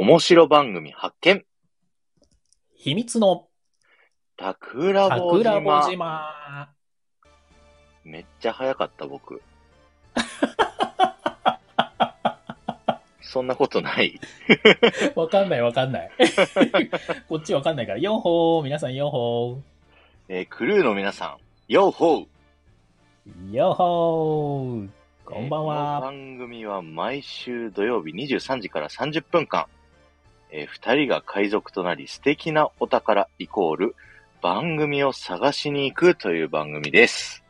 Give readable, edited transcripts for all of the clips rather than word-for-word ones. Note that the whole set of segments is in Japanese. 面白番組発見。秘密のたくらぼ島。めっちゃ早かった僕。そんなことない。わかんない。こっちわかんないから。ヨーホー、皆さんヨーホー。クルーの皆さん、ヨーホー。ヨーホー。こんばんは。この番組は毎週土曜日23時から30分間、2人が海賊となり素敵なお宝イコール番組を探しに行くという番組です。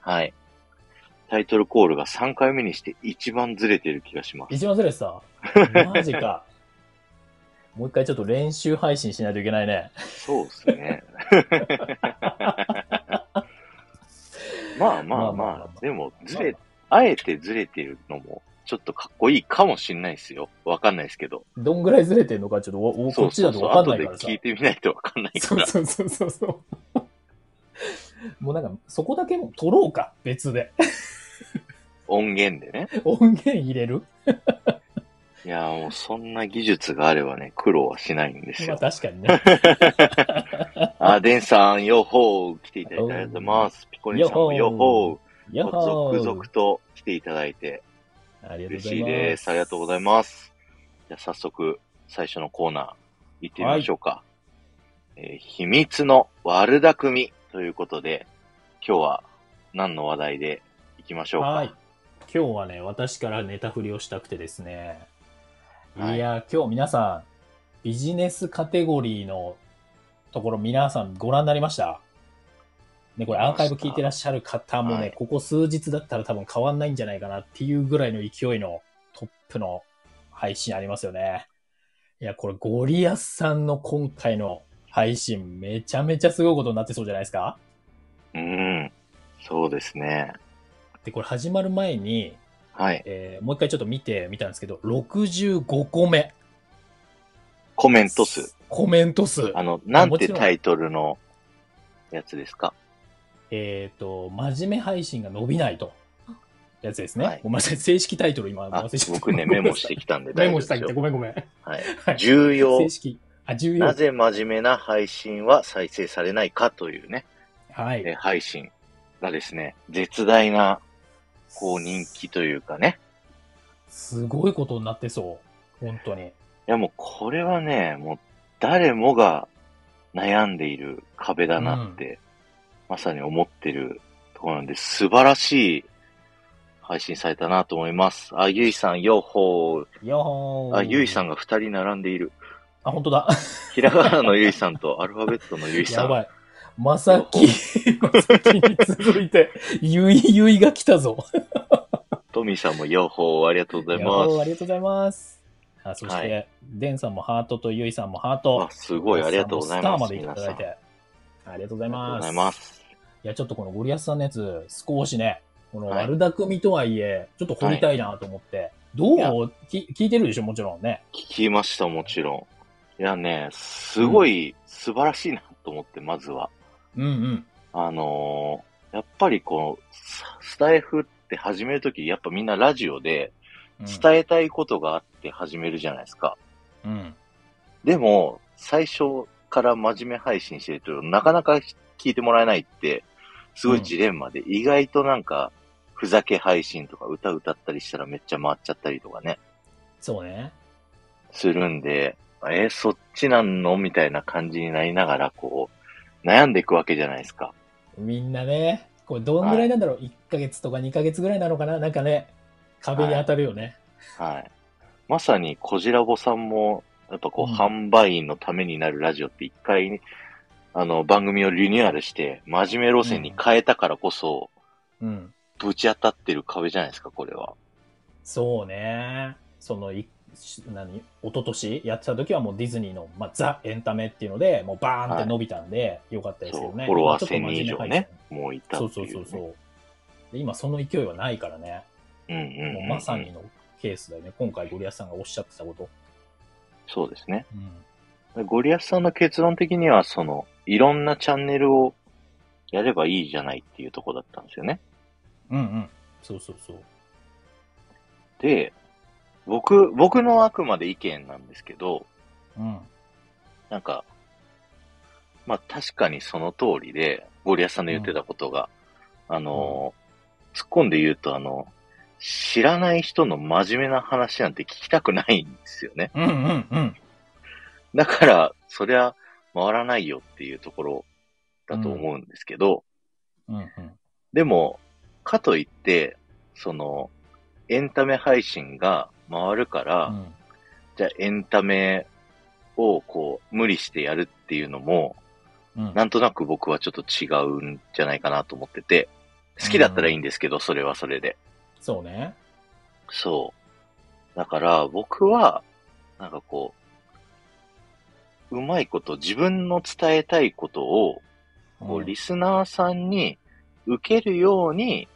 はい。タイトルコールが3回目にして一番ずれてる気がします。一番ずれてた。マジか。もう一回ちょっと練習配信しないといけないね。そうですね。まあ、でもあえてずれてるのもちょっとかっこいいかもしれないですよ。わかんないですけど。どんぐらいずれてるのかちょっとこっちだとわかんないからさ。後で聞いてみないとわかんないから。そう。もうなんかそこだけも取ろうか別で。音源でね。音源入れる？いやもうそんな技術があればね苦労はしないんですよ。まあ確かにね。あデンさんよほう来ていただいてありがとうございます。ピコネさんもよほう続々と来ていただいて嬉しいです。ありがとうございます。じゃあ早速最初のコーナー行ってみましょうか。秘密の悪巧み。ということで、今日は何の話題でいきましょうか。はい。今日はね、私からネタ振りをしたくてですね。はい、いや、今日皆さん、ビジネスカテゴリーのところ皆さんご覧になりました？ね、これアーカイブ聞いてらっしゃる方もね、はい、ここ数日だったら多分変わんないんじゃないかなっていうぐらいの勢いのトップの配信ありますよね。いや、これゴリアスさんの今回の配信めちゃめちゃすごいことになってそうじゃないですか。うん、そうですね。でこれ始まる前に、はい、もう一回ちょっと見てみたんですけど、65個目コメント数なんてタイトルのやつですか。真面目配信が伸びないとやつですね、はい、ごめんなさい正式タイトル今忘れちゃった。僕ねメモしてきたんで大丈夫ですよ。メモしたってごめん、はい、重要正式なぜ真面目な配信は再生されないかというね、はい、配信がですね、絶大なこう人気というかね、すごいことになってそう、本当に。いやもうこれはね、もう誰もが悩んでいる壁だなって、うん、まさに思ってるところなんで、素晴らしい配信されたなと思います。あ、ゆいさん、よほー。よほー。あ、ゆいさんが2人並んでいる。あ、本当だ。ひらがなのゆいさんとアルファベットのゆいさん。やばい。まさきに続いて、ゆいが来たぞ。トミーさんもよほー、ありがとうございます。ありがとうございます。あ、そして、はい、デンさんもハートとゆいさんもハート。あ、すごい、ありがとうございます。スターまでいただいて。ありがとうございます。いや、ちょっとこのゴリアスさんのやつ、少しね、この悪巧みとはいえ、はい、ちょっと掘りたいなと思って。はい、どう聞いてるでしょ、もちろんね。聞きました、もちろん。いやね、すごい素晴らしいなと思って、うん、まずは。うんうん。やっぱりこう、スタイフって始めるとき、やっぱみんなラジオで伝えたいことがあって始めるじゃないですか。うん。でも、最初から真面目配信してると、なかなか聞いてもらえないって、すごいジレンマで、うん、意外となんか、ふざけ配信とか歌歌ったりしたらめっちゃ回っちゃったりとかね。そうね。するんで、そっちなんのみたいな感じになりながら、こう、悩んでいくわけじゃないですか。みんなね、これどんぐらいなんだろう、はい、1ヶ月とか2ヶ月ぐらいなのかな、なんかね、壁に当たるよね。はい。はい、まさに、こじらぼさんも、やっぱこう、販売員のためになるラジオって一回、ね、番組をリニューアルして、真面目路線に変えたからこそ、うん。ぶち当たってる壁じゃないですか、これは。そうね。一昨年やってた時はもうディズニーの、まあ、ザ・エンタメっていうのでもうバーンって伸びたんでよかったですよね、はい、フォロワー1000人以上ねもういたっていう、ね、そうで今その勢いはないからね、うん、もうまさにのケースだよね今回ゴリアスさんがおっしゃってたこと。そうですね、うん、ゴリアスさんの結論的にはそのいろんなチャンネルをやればいいじゃないっていうところだったんですよね。うんうんそうで僕のあくまで意見なんですけど、うん、なんか、まあ確かにその通りで、ゴリアスさんの言ってたことが、うん、突っ込んで言うと、知らない人の真面目な話なんて聞きたくないんですよね。うんうんうん。だから、そりゃ回らないよっていうところだと思うんですけど、うんうんうん、でも、かといって、エンタメ配信が回るから、うん、じゃあエンタメをこう無理してやるっていうのも、うん、なんとなく僕はちょっと違うんじゃないかなと思ってて、好きだったらいいんですけど、うん、それはそれで。そうね。そう。だから僕は、なんかこう、うまいこと、自分の伝えたいことを、こうリスナーさんに受けるように、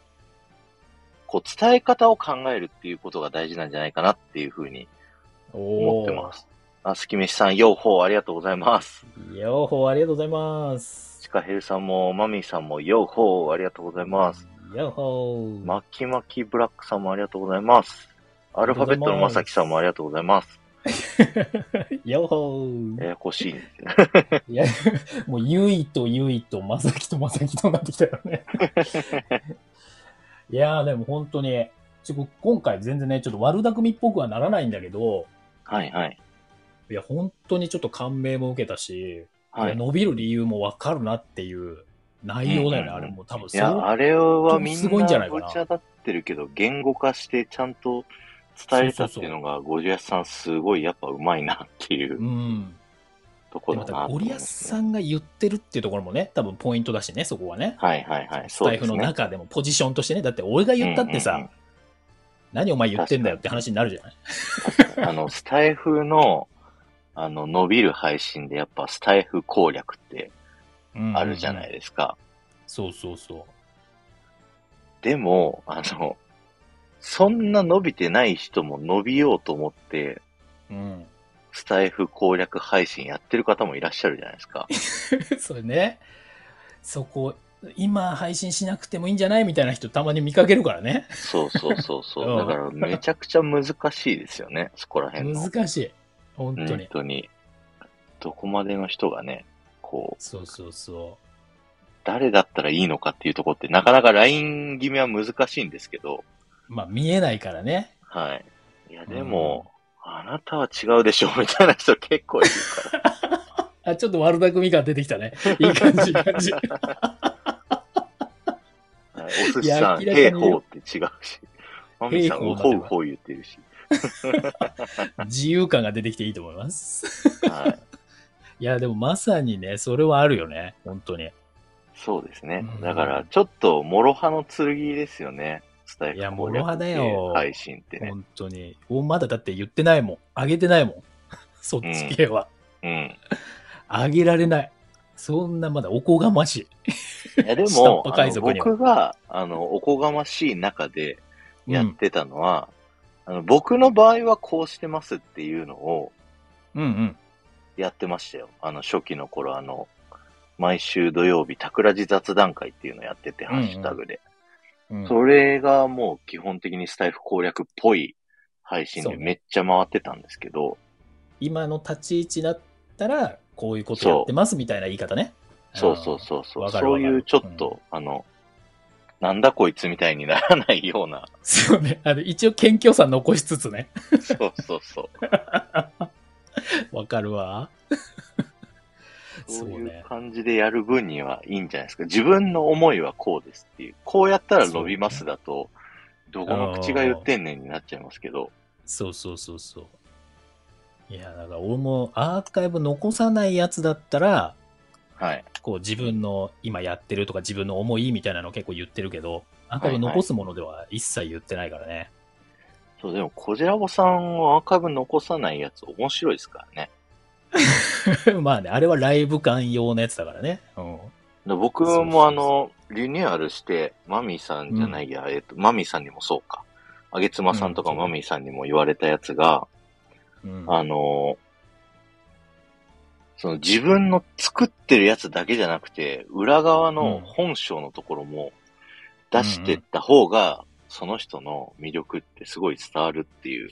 こう伝え方を考えるっていうことが大事なんじゃないかなっていうふうに思ってます。あ、すきめしさん、ヨーホーありがとうございます。ヨーホーありがとうございます。ちかへるさんも、まみさんも、ヨーホーありがとうございます。ヨーホー。まきまきブラックさんもありがとうございます。アルファベットのまさきさんもありがとうございます。ヨーホー。ややこしいんですね。いや、もう、ゆいとゆいと、まさきとまさきとなってきたよね。いやーでも本当に、今回全然ね、ちょっと悪巧みっぽくはならないんだけど、はいはい。いや、本当にちょっと感銘も受けたし、はい、伸びる理由もわかるなっていう内容だよね、うんうん、あれも多分。いや、あれはみんなごちゃだってるけど、言語化してちゃんと伝えたっていうのが、ゴリアスさんすごいやっぱうまいなっていう、うん、ところだなと思いますね。ゴリアスさんが言ってるっていうところもね、多分ポイントだしね、そこはね。はいはいはい。スタイフの中でもポジションとしてね、だって俺が言ったってさ、うんうんうん、何お前言ってんだよって話になるじゃない。スタイフの、伸びる配信でやっぱスタイフ攻略ってあるじゃないですか。うんうんうん、そうそうそう。でも、そんな伸びてない人も伸びようと思って、うん、スタイフ攻略配信やってる方もいらっしゃるじゃないですか。それね。そこ、今配信しなくてもいいんじゃないみたいな人たまに見かけるからね。そうそうそうそう。うん、だからめちゃくちゃ難しいですよね、そこら辺の。難しい。本当にどこまでの人がね、こう、そうそうそう。誰だったらいいのかっていうところってなかなかライン決めは難しいんですけど。まあ見えないからね。はい。いやでも、うん、あなたは違うでしょみたいな人結構いるから。あ、ちょっと悪巧み感出てきたね。いい感じ、いい感じ。お寿司さん、ヘイホーって違うし。マミさん、ホウホウ言ってるし。自由感が出てきていいと思います、はい、いやでもまさにねそれはあるよね本当にそうですね、うん、だからちょっと諸刃の剣ですよねスタイル攻略系配信ってね本当にまだだって言ってないもん上げてないもんそっち系は、うんうん、上げられないそんなまだおこがましいいやでも僕がおこがましい中でやってたのは、うん僕の場合はこうしてますっていうのを、やってましたよ。うんうん、初期の頃、毎週土曜日、たくらじ雑談会っていうのをやってて、ハッシュタグで、うんうん。それがもう基本的にスタイフ攻略っぽい配信でめっちゃ回ってたんですけど。今の立ち位置だったら、こういうことやってますみたいな言い方ね。そうそうそうそう。そういうちょっと、うん、なんだこいつみたいにならないような。そうね。一応謙虚さ残しつつね。そうそうそう。わかるわ。そういう感じでやる分にはいいんじゃないですか。自分の思いはこうですっていう。こうやったら伸びますだと、どこの口が言ってんねんになっちゃいますけど。そうそうそうそう。いや、だから俺もアーカイブ残さないやつだったら、はい、こう自分の今やってるとか自分の思いみたいなの結構言ってるけどアーカイブ残すものでは一切言ってないからね、はいはい、そうでもコジラボさんをアーカイブ残さないやつ面白いですからねまあねあれはライブ感用のやつだからね、うん、で僕もリニューアルしてマミーさんじゃないや、うんマミーさんにもそうかあげつまさんとかマミーさんにも言われたやつが、うん、自分の作ってるやつだけじゃなくて、裏側の本性のところも出していった方が、その人の魅力ってすごい伝わるっていう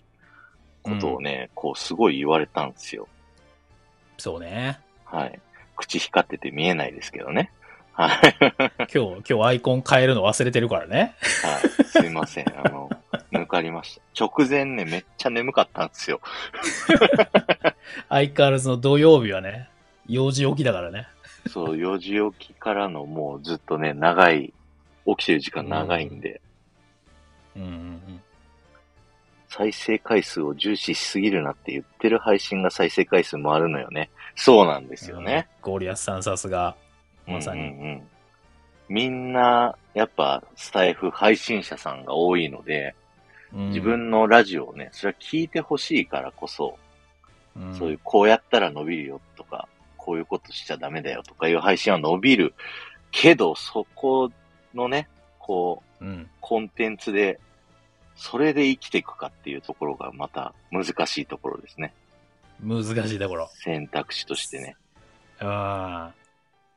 ことをね、こうすごい言われたんですよ。そうね。はい。口光ってて見えないですけどね。はい。今日アイコン変えるの忘れてるからね。はい。すいません。抜かりました。直前ね、めっちゃ眠かったんですよ。相変わらずの土曜日はね、4時起きだからね。そう、4時起きからのもうずっとね、長い、起きてる時間長いんで。うんうんうん、再生回数を重視しすぎるなって言ってる配信が再生回数もあるのよね。そうなんですよね。ゴリアスさんさすが。まさに、うんうんうん。みんな、やっぱ、スタイフ配信者さんが多いので、うん、自分のラジオをね、それは聞いてほしいからこそ、うん、そういう、こうやったら伸びるよとか、こういうことしちゃダメだよとかいう配信は伸びるけど、そこのね、こう、うん、コンテンツで、それで生きていくかっていうところがまた難しいところですね。難しいところ。選択肢としてね。ああ。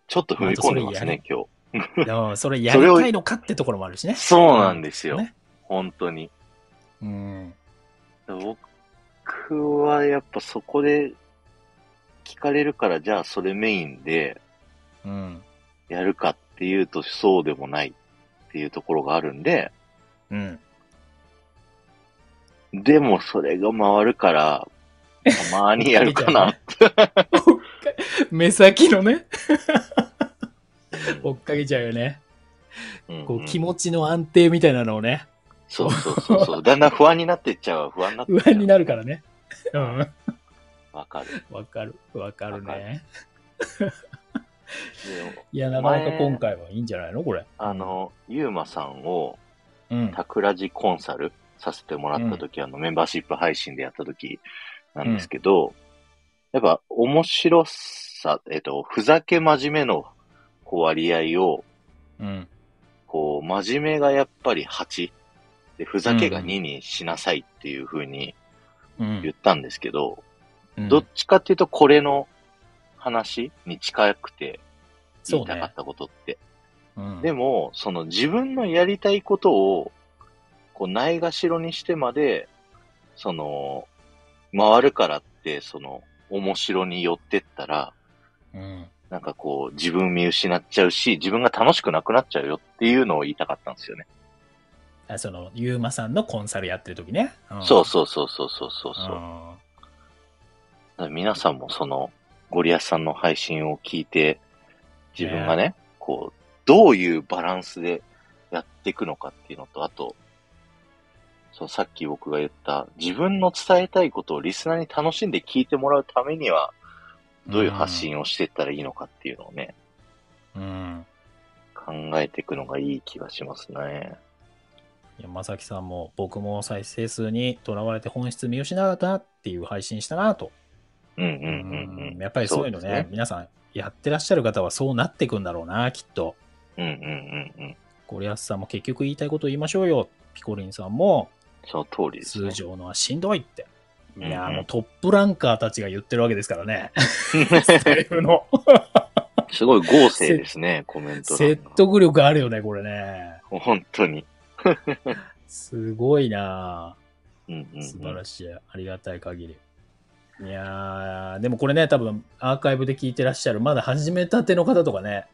ちょっと踏み込んでますね、今日。でもそれやりたいのかってところもあるしね。そうなんですよ。ね、本当に。僕はやっぱそこで聞かれるから、じゃあそれメインでやるかっていうとそうでもないっていうところがあるんで、うん、でもそれが回るからたまにやるかな目先のね追っかけちゃうよね、うんうん、こう気持ちの安定みたいなのをね、そうそうそうそう、だんだん不安になっていっちゃう、不安になるからね、うん、わかるね。いや、なかなか今回はいいんじゃないのこれ。ゆうまさんを、タクラジコンサルさせてもらったとき、メンバーシップ配信でやったときなんですけど、やっぱ面白さ、ふざけ真面目のこう割合を、こう、真面目がやっぱり8で、ふざけが2にしなさいっていう風に言ったんですけど、どっちかっていうとこれの話に近くて言いたかったことって、ね、うん、でもその自分のやりたいことをこうないがしろにしてまでその回るからってその面白に寄ってったら、うん、なんかこう自分見失っちゃうし自分が楽しくなくなっちゃうよっていうのを言いたかったんですよね。あ、そのゆうまさんのコンサルやってる時ね。そうそうそうそうそうそうそう。皆さんもそのゴリアスさんの配信を聞いて、自分がね、こう、どういうバランスでやっていくのかっていうのと、あと、そう、さっき僕が言った、自分の伝えたいことをリスナーに楽しんで聞いてもらうためには、どういう発信をしていったらいいのかっていうのをね、うん、考えていくのがいい気がしますね。まさきさんも、僕も再生数にとらわれて本質見失ったっていう配信したなと。うんうんうんうん、やっぱりそういうの ね、皆さんやってらっしゃる方はそうなっていくんだろうな、きっと。うんうんうんうん。ゴリアスさんも結局言いたいこと言いましょうよ。ピコリンさんも、その通りです、ね。通常のはしんどいって。いや、もうトップランカーたちが言ってるわけですからね。スタイフの。すごい豪勢ですね、コメント。説得力あるよね、これね。本当に。すごいな、うんうんうん。素晴らしい。ありがたい限り。いやー、でもこれね、多分アーカイブで聞いてらっしゃるまだ始めたての方とかね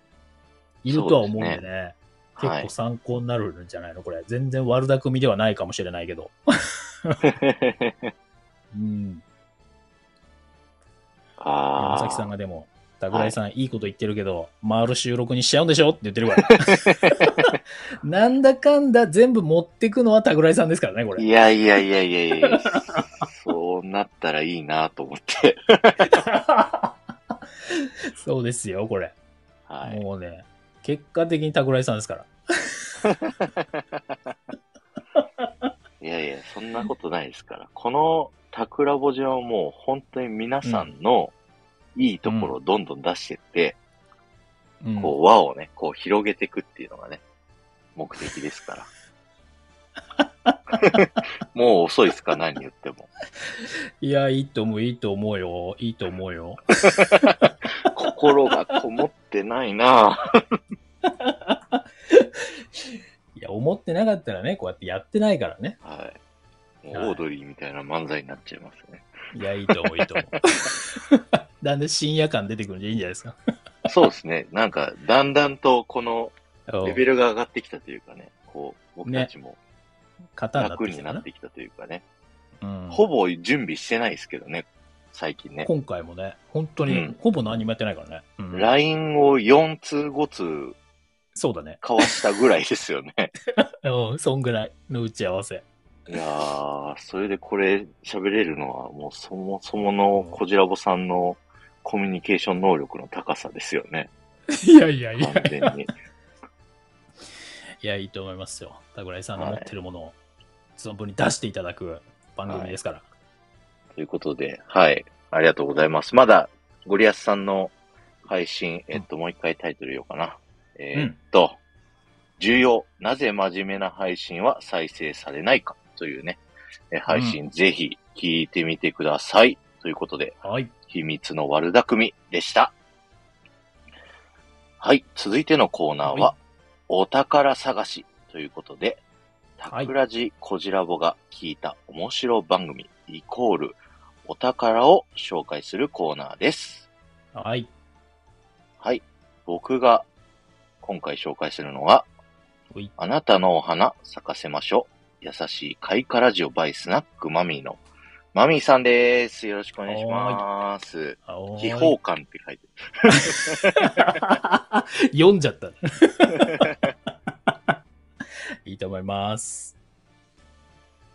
いるとは思うんで ね、結構参考になるんじゃないのこれ。全然悪巧みではないかもしれないけど、うん、山崎さんがでもタグライさん、いいこと言ってるけど回る収録にしちゃうんでしょって言ってるからなんだかんだ全部持ってくのはタグライさんですからねこれ。いやいやいやいやいやそうなったらいいなと思ってそうですよこれ、はい、もうね結果的にタグライさんですからいやいやそんなことないですから。このタクラボジはもう本当に皆さんの、いいところをどんどん出してって、うん、こう輪をねこう広げていくっていうのがね目的ですからもう遅いっすか何言っても。いやいいと思うよ心がこもってないなぁいや思ってなかったらねこうやってやってないからね、はい、オードリーみたいな漫才になっちゃいますね。いや、いいと思う、いいと思う。だんだん深夜感出てくるんでいいんじゃないですか。そうですね。なんか、だんだんとこのレベルが上がってきたというかね、こう、僕たちも楽になってきたというかね。うん、ほぼ準備してないですけどね、最近ね。今回もね、本当に、ほぼ何もやってないからね。うん、LINE を4通、5通、そうだね。交わしたぐらいですよね。うん、そんぐらいの打ち合わせ。いやー、それでこれ喋れるのは、もうそもそものこじらぼさんのコミュニケーション能力の高さですよね。いやいやいや。完全に。いや、いいと思いますよ。櫻井さんの持ってるものを存分に出していただく番組ですから。はい、ということで、はい、ありがとうございます。まだ、ゴリアスさんの配信、もう一回タイトル言おうかな。重要、なぜ真面目な配信は再生されないかというね、配信、ぜひ聞いてみてください。ということで、はい、秘密の悪巧みでした。はい、続いてのコーナーは、はいお宝探しということで、タクラジコジラボが聞いた面白番組イコールお宝を紹介するコーナーです。はい。はい。僕が今回紹介するのは、あなたのお花咲かせましょう。優しい開花ラジオバイスナックマミーのマミーさんです。よろしくお願いします。秘宝館って書いてある。読んじゃった。いいと思います。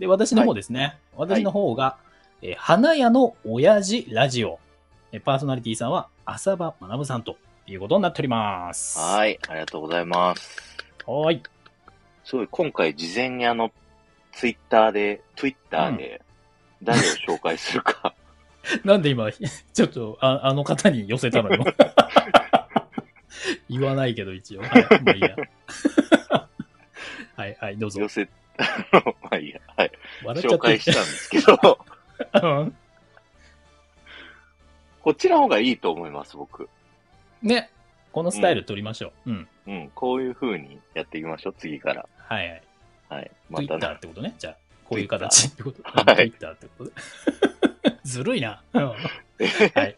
で、私の方ですね。はい、私の方が、はい花屋の親父ラジオ。パーソナリティさんは浅場学さんということになっております。はい。ありがとうございます。はい。すごい、今回事前にツイッターで、誰を紹介するかなんで今ちょっと あの方に寄せたのよ言わないけど一応はいもういいやはいはいどうぞ寄せまあいいやはい紹介したんですけど、うん、こっちの方がいいと思います僕ねこのスタイル取りましょううん、うんうん、こういう風にやっていきましょう次からはいはいはいまたね Twitter ってことねじゃあこういう形ってことはい。Twitter ってことで。ずるいな。はい。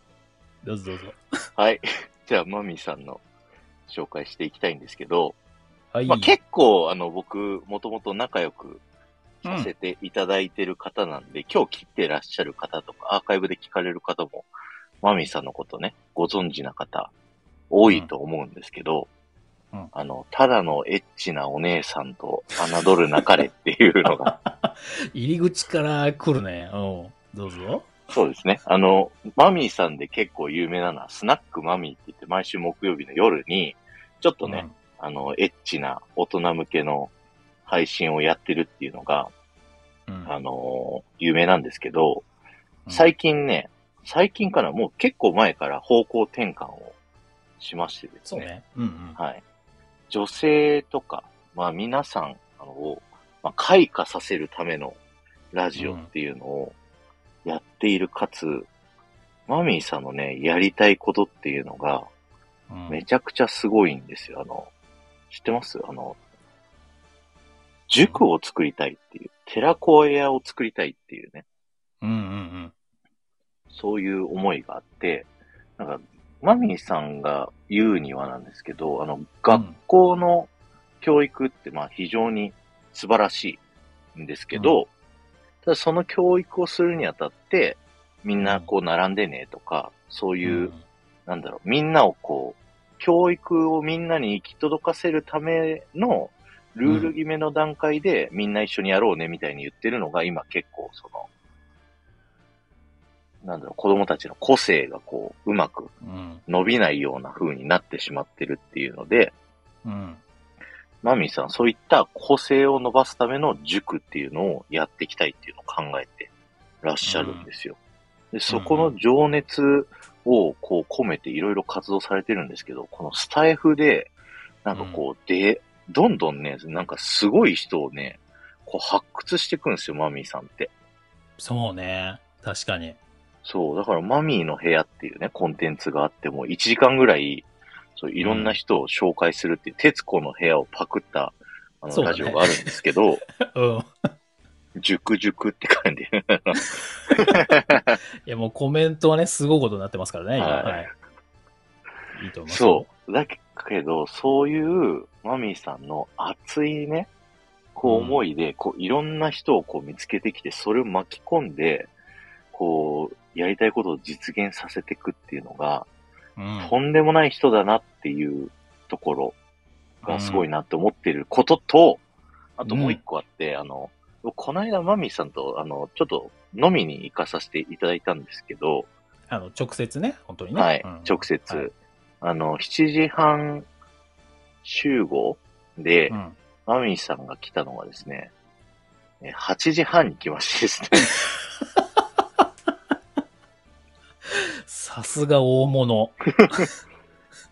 どうぞどうぞ。はい。じゃあ、マミーさんの紹介していきたいんですけど、はいまあ、結構、僕、もともと仲良くさせていただいてる方なんで、今日来てらっしゃる方とか、アーカイブで聞かれる方も、マミーさんのことね、ご存知な方、多いと思うんですけど、うん、ただのエッチなお姉さんと侮るなかれっていうのが。入り口から来るね。おうどうぞ。そうですね。マミーさんで結構有名なのは、スナックマミーって言って、毎週木曜日の夜に、ちょっとね、うん、エッチな大人向けの配信をやってるっていうのが、うん、有名なんですけど、最近ね、最近からもう結構前から方向転換をしましてですね。そうね。うんうん。はい。女性とか、まあ皆さんを、まあ、開花させるためのラジオっていうのをやっている、かつ、マミーさんのね、やりたいことっていうのが、めちゃくちゃすごいんですよ。知ってます?塾を作りたいっていう、寺子屋を作りたいっていうね。うんうんうん。そういう思いがあって、なんかマミーさんが言うにはなんですけど、学校の教育って、まあ非常に素晴らしいんですけど、うん、ただその教育をするにあたって、みんなこう並んでねとか、そういう、うん、なんだろう、みんなをこう、教育をみんなに行き届かせるためのルール決めの段階で、みんな一緒にやろうねみたいに言ってるのが、今結構その、なんだろう、子供たちの個性がこう、うまく伸びないような風になってしまってるっていうので、うん、マミーさん、そういった個性を伸ばすための塾っていうのをやっていきたいっていうのを考えてらっしゃるんですよ。うん、でそこの情熱をこう込めていろいろ活動されてるんですけど、このスタイフで、なんかこう、で、どんどんね、なんかすごい人をね、こう発掘していくんですよ、マミーさんって。そうね、確かに。そう、だからマミーの部屋っていうね、コンテンツがあっても、1時間ぐらい、そう、いろんな人を紹介するっていう、徹子の部屋をパクった、ラジオがあるんですけど、うね熟って感じ。いやもうコメントはね、すごいことになってますからね、今。はい。いいと思います。そう。だけど、そういうマミーさんの熱いね、こう思いで、こういろんな人をこう見つけてきて、それを巻き込んで、こう、やりたいことを実現させていくっていうのが、うん、とんでもない人だなっていうところがすごいなって思ってることと、うん、あともう一個あって、うん、この間マミーさんと、ちょっと飲みに行かさせていただいたんですけど、直接ね、本当にね。はい、うん、直接。はい、7時半集合で、うん、マミーさんが来たのがですね、8時半に来ましてですね。さすが大物。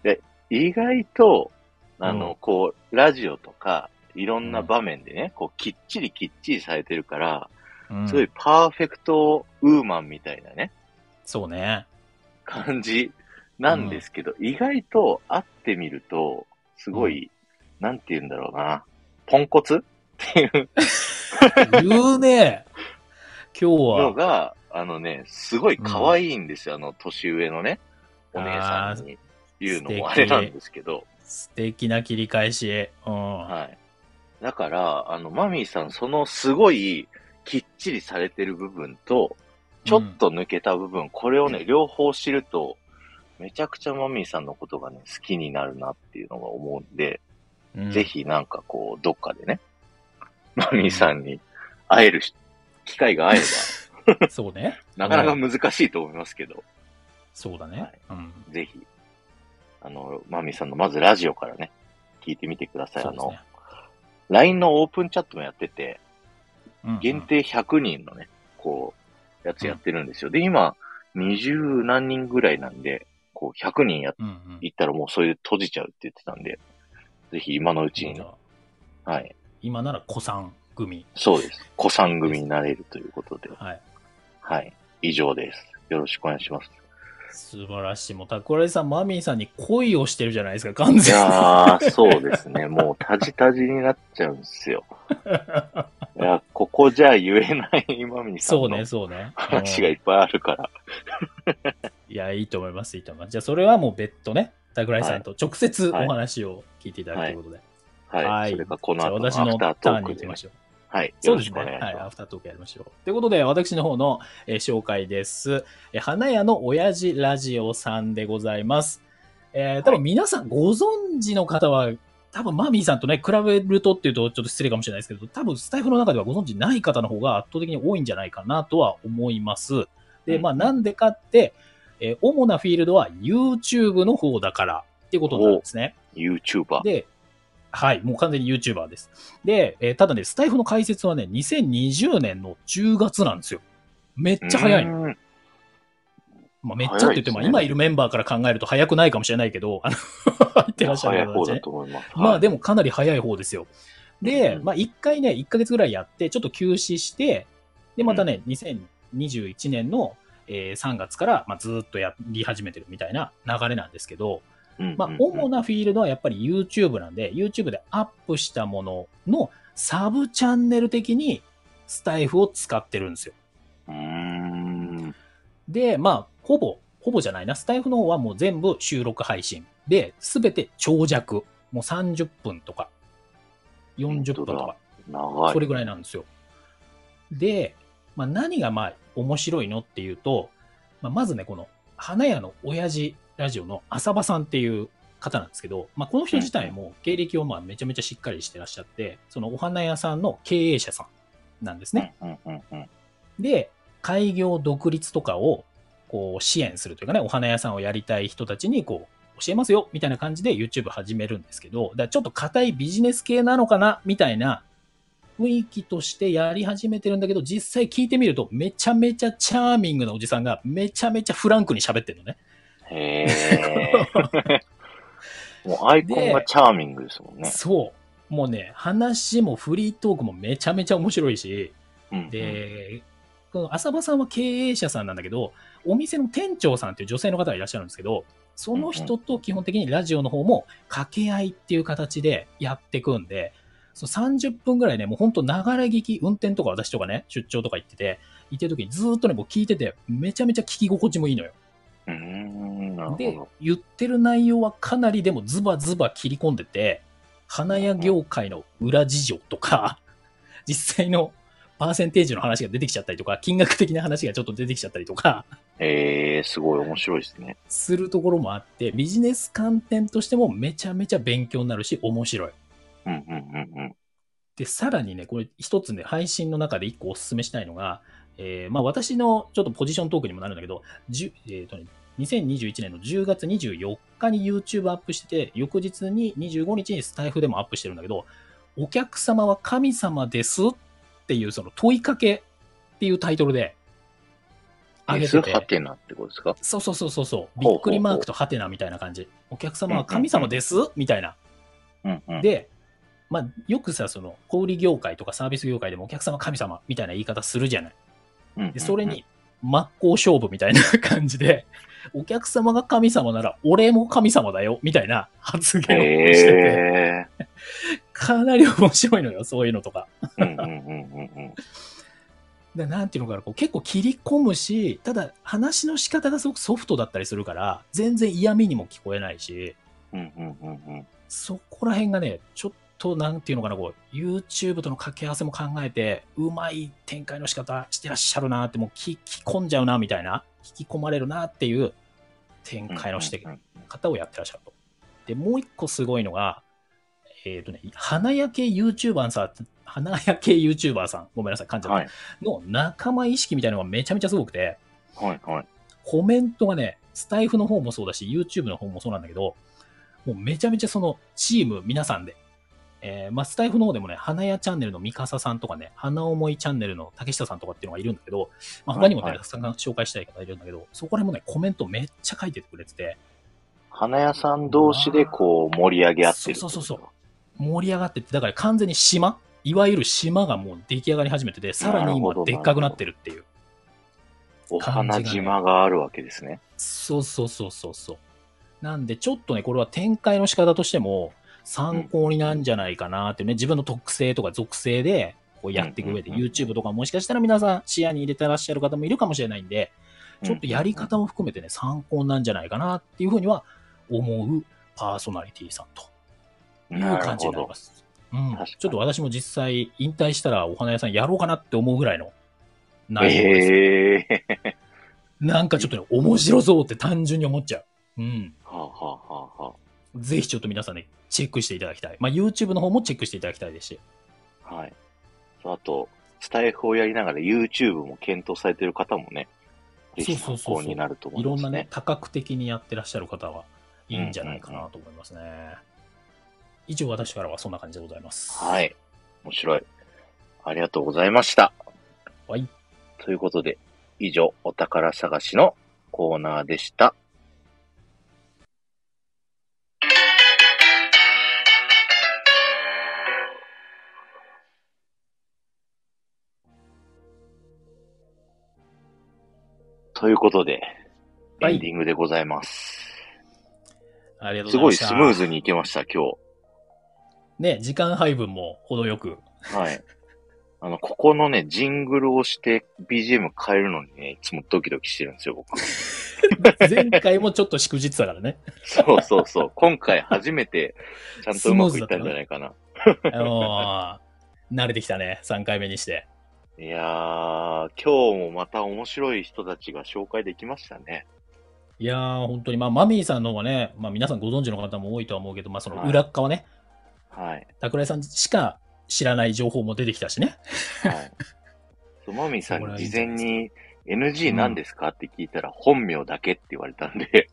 で意外と、うん、こう、ラジオとか、いろんな場面でね、うん、こう、きっちりされてるから、うん、すごいパーフェクトウーマンみたいなね。そうね。感じなんですけど、うん、意外と会ってみると、すごい、うん、なんて言うんだろうな、ポンコツっていう。言うね。今日は。のが、すごい可愛いんですよ、うん、年上のね、お姉さんに言うのもあれなんですけど。素敵な切り返し。うん。はい。だから、マミーさん、そのすごいきっちりされてる部分と、ちょっと抜けた部分、うん、これをね、両方知ると、めちゃくちゃマミーさんのことがね、好きになるなっていうのが思うんで、うん、ぜひなんかこう、どっかでね、マミーさんに会える機会があれば、そうね。なかなか難しいと思いますけど。そうだね。はい、うん、ぜひ、マミーさんのまずラジオからね、聞いてみてください。LINE のオープンチャットもやってて、限定100人のね、こう、やつやってるんですよ。で、今、20何人ぐらいなんで、こう、100人いったらもうそれで閉じちゃうって言ってたんで、ぜひ今のうちに、はい。今なら子さん組。そうです。子さん組になれるということで。はい。はい。以上です。よろしくお願いします。素晴らしい。もう、タクラジさん、マミーさんに恋をしてるじゃないですか、完全に。いやー、そうですね。もう、タジタジになっちゃうんですよ。いや、ここじゃ言えないマミーさんの話がいっぱいあるから。いや、いいと思います、いいと思います。じゃあ、それはもう別途ね、タクラジさんと直接お話を聞いていただくということで。はい。はい。それがこの後のアフタートークに行きましょう。はい。そうですね。はい。アフタートークやりましょう。ということで、私の方の、紹介です。花屋の親父ラジオさんでございます。多分皆さんご存知の方は、多分マミーさんとね、比べるとっていうとちょっと失礼かもしれないですけど、多分スタイフの中ではご存知ない方の方が圧倒的に多いんじゃないかなとは思います。で、まあなんでかって、主なフィールドは YouTube の方だからっていうことなんですね。YouTuber。で、はい。もう完全に YouTuber です。で、ただね、スタイフの開設はね、2020年の10月なんですよ。めっちゃ早い。まあ、めっちゃって言っても、ね、今いるメンバーから考えると早くないかもしれないけど、入ってらっしゃる方たち、ね、まあ、でもかなり早い方ですよ。で、まあ、一回ね、1ヶ月ぐらいやって、ちょっと休止して、で、またね、2021年の、3月から、まあ、ずっとやり始めてるみたいな流れなんですけど、まあ、主なフィールドはやっぱり YouTube なんで、YouTube でアップしたもののサブチャンネル的にスタイフを使ってるんですよ。で、まあ、ほぼじゃないな。スタイフの方はもう全部収録配信。で、すべて長尺。もう30分とか、40分とか。長い。それぐらいなんですよ。で、まあ、何がまあ、面白いのっていうと、まあ、まずね、この、花屋の親父、ラジオの浅場さんっていう方なんですけど、まあ、この人自体も経歴をまあめちゃめちゃしっかりしてらっしゃって、そのお花屋さんの経営者さんなんですね。で、開業独立とかをこう支援するというかね、お花屋さんをやりたい人たちにこう教えますよみたいな感じで YouTube 始めるんですけど、だからちょっと固いビジネス系なのかなみたいな雰囲気としてやり始めてるんだけど、実際聞いてみるとめちゃめちゃチャーミングなおじさんがめちゃめちゃフランクに喋ってるのね。へえ。もうアイコンがチャーミングですもんね。そう。もうね、話もフリートークもめちゃめちゃ面白いし、で、この浅場さんは経営者さんなんだけど、お店の店長さんっていう女性の方がいらっしゃるんですけど、その人と基本的にラジオの方も掛け合いっていう形でやっていくんで、その30分ぐらいね、もうほんとながら聞き、運転とか私とかね、出張とか行ってて、行ってる時にずーっとね、もう聞いてて、めちゃめちゃ聞き心地もいいのよ。で、言ってる内容はかなりでもズバズバ切り込んでて、花屋業界の裏事情とか、実際のパーセンテージの話が出てきちゃったりとか、金額的な話がちょっと出てきちゃったりとか、すごい面白いですね。するところもあって、ビジネス観点としてもめちゃめちゃ勉強になるし、面白い。で、さらにね、これ一つね、配信の中で一個おすすめしたいのが、まあ私のちょっとポジショントークにもなるんだけど、2021年の10月24日に YouTube アップしてて、翌日に25日にスタイフでもアップしてるんだけど、お客様は神様ですっていうその問いかけっていうタイトルで上げてて。ハテナってことですか？そうそうそうそう。びっくりマークとハテナみたいな感じ。お客様は神様ですみたいな。で、まあよくさ、その小売業界とかサービス業界でもお客様神様みたいな言い方するじゃない。でそれに真っ向勝負みたいな感じで、お客様が神様なら俺も神様だよみたいな発言をしてて、かなり面白いのよ、そういうのとか。でなんていうのかな、こう結構切り込むし、ただ話の仕方がすごくソフトだったりするから、全然嫌味にも聞こえないし、そこら辺がね、ちょっとなんていうのかな、こう YouTube との掛け合わせも考えてうまい展開の仕方してらっしゃるなって、もう聞き込んじゃうなみたいな、引き込まれるなっていう展開のして方をやってらっしゃると。でもう一個すごいのが、花屋系 YouTuber さん、ごめんなさい、噛んじゃった、の仲間意識みたいなのがめちゃめちゃすごくて、コメントがね、スタイフの方もそうだし YouTube の方もそうなんだけど、もうめちゃめちゃそのチーム皆さんで、まあ、スタイフの方でもね、花屋チャンネルの三笠さんとかね、花思いチャンネルの竹下さんとかっていうのがいるんだけど、まあ、他にもね、たくさん紹介したい方いるんだけど、そこら辺もね、コメントめっちゃ書いてくれてて。花屋さん同士でこう盛り上げ合ってる。そう。盛り上がってて、だから完全に島、いわゆる島がもう出来上がり始めてて、さらに今でっかくなってるっていう、ね。お花島があるわけですね。そう。なんでちょっとね、これは展開の仕方としても、参考になんじゃないかなってね、自分の特性とか属性でこうやっていく上で、YouTube とかもしかしたら皆さん視野に入れてらっしゃる方もいるかもしれないんで、ちょっとやり方も含めてね、参考になんじゃないかなっていうふうには思うパーソナリティさんという感じになります。ちょっと私も実際引退したらお花屋さんやろうかなって思うぐらいの内容です。なんかちょっとね、面白そうって単純に思っちゃう。ぜひちょっと皆さんね、チェックしていただきたい。まあ、YouTube の方もチェックしていただきたいですし。あと、スタイフをやりながら YouTube も検討されている方もね、参考になると思いますね。いろんなね、多角的にやってらっしゃる方はいいんじゃないかなと思いますね。以上、私からはそんな感じでございます。面白い。ありがとうございました。ということで、以上、お宝探しのコーナーでした。ということで、エンディングでございます。ありがとうございました。すごいスムーズにいけました、今日。ね、時間配分も程よく。ここのね、ジングルをして BGM 変えるのにね、いつもドキドキしてるんですよ、僕。前回もちょっとしくじってたからね。そう。今回初めて、ちゃんとうまくいったんじゃないかな。慣れてきたね、3回目にして。いやー、今日もまた面白い人たちが紹介できましたね。いやー、本当に、まあ、マミーさんの方はね、まあ、皆さんご存知の方も多いとは思うけど、まあ、その裏側ね、桜井さんしか知らない情報も出てきたしね。マミーさんに事前に NG なんですかって聞いたら、本名だけって言われたんで。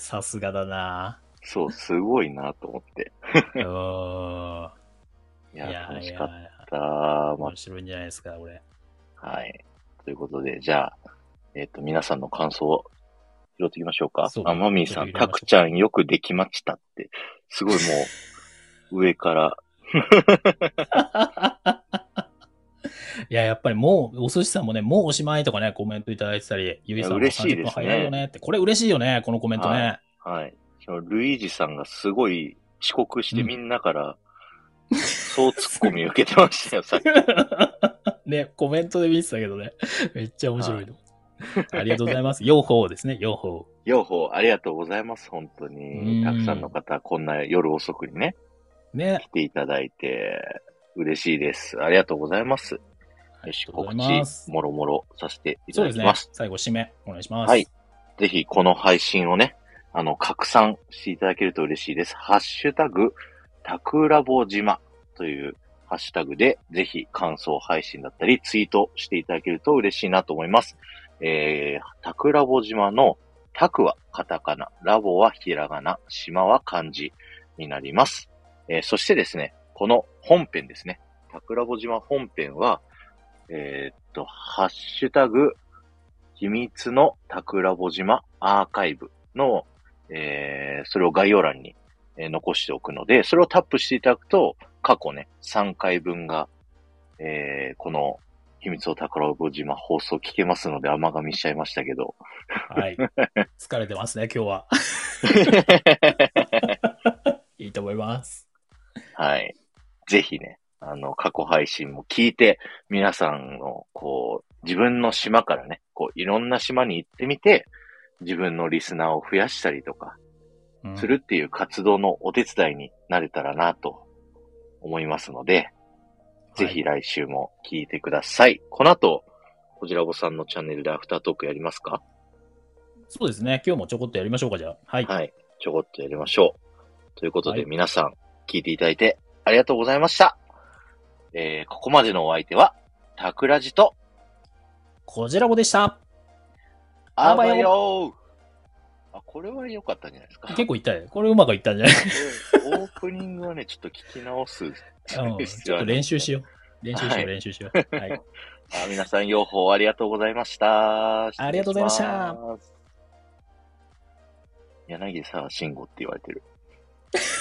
さすがだな。そう、すごいなと思って。いや、楽しかった。面白いんじゃないですか、俺。ということで、じゃあ、皆さんの感想を拾っていきましょうか。マミーさん、タクちゃんよくできましたって、すごいもう、上から。いや、やっぱりもう、お寿司さんもね、もうおしまいとかね、コメントいただいてたり、ゆいさんも30分早いよねって、これ嬉しいよね、このコメントね。ルイージさんがすごい、遅刻してみんなから、うん、そうツッコミ受けてましたよ、さっき。ね、コメントで見てたけどね。めっちゃ面白いの。ありがとうございます。用法ですね、用法。用法、ありがとうございます、本当に。たくさんの方、こんな夜遅くにね、ね来ていただいて、嬉しいです。ありがとうございます。よし、告知、もろもろさせていただきます。そうですね、最後、締め、お願いします。はい。ぜひ、この配信をね、拡散していただけると嬉しいです。ハッシュタグ、タクラボ島というハッシュタグで、ぜひ感想配信だったり、ツイートしていただけると嬉しいなと思います。タクラボ島のタクはカタカナ、ラボはひらがな、島は漢字になります。そしてですね、この本編ですね。タクラボ島本編は、ハッシュタグ、秘密のタクラボ島アーカイブの、それを概要欄に残しておくので、それをタップしていただくと、過去ね、3回分が、この秘密のタクラボ島放送聞けますので、甘噛みしちゃいましたけど。はい。疲れてますね、今日は。いいと思います。はい。ぜひね、過去配信も聞いて、皆さんの、こう、自分の島からね、こう、いろんな島に行ってみて、自分のリスナーを増やしたりとか、するっていう活動のお手伝いになれたらなと思いますので、うん、ぜひ来週も聞いてください。はい、この後、こじらぼさんのチャンネルでアフタートークやりますか？そうですね。今日もちょこっとやりましょうか、じゃあ。はい。はい。ちょこっとやりましょう。ということで、はい、皆さん、聞いていただいてありがとうございました。ここまでのお相手は、タクラジと、こじらぼでした。あばよー。あ、これは良かったんじゃないですか。結構いったね。これうまくいったんじゃない？オープニングはね、ちょっと聞き直す。ちょっと練習しよう。練習しよう。はい。皆さん、用法ありがとうございました。ありがとうございました。柳沢慎吾って言われてる。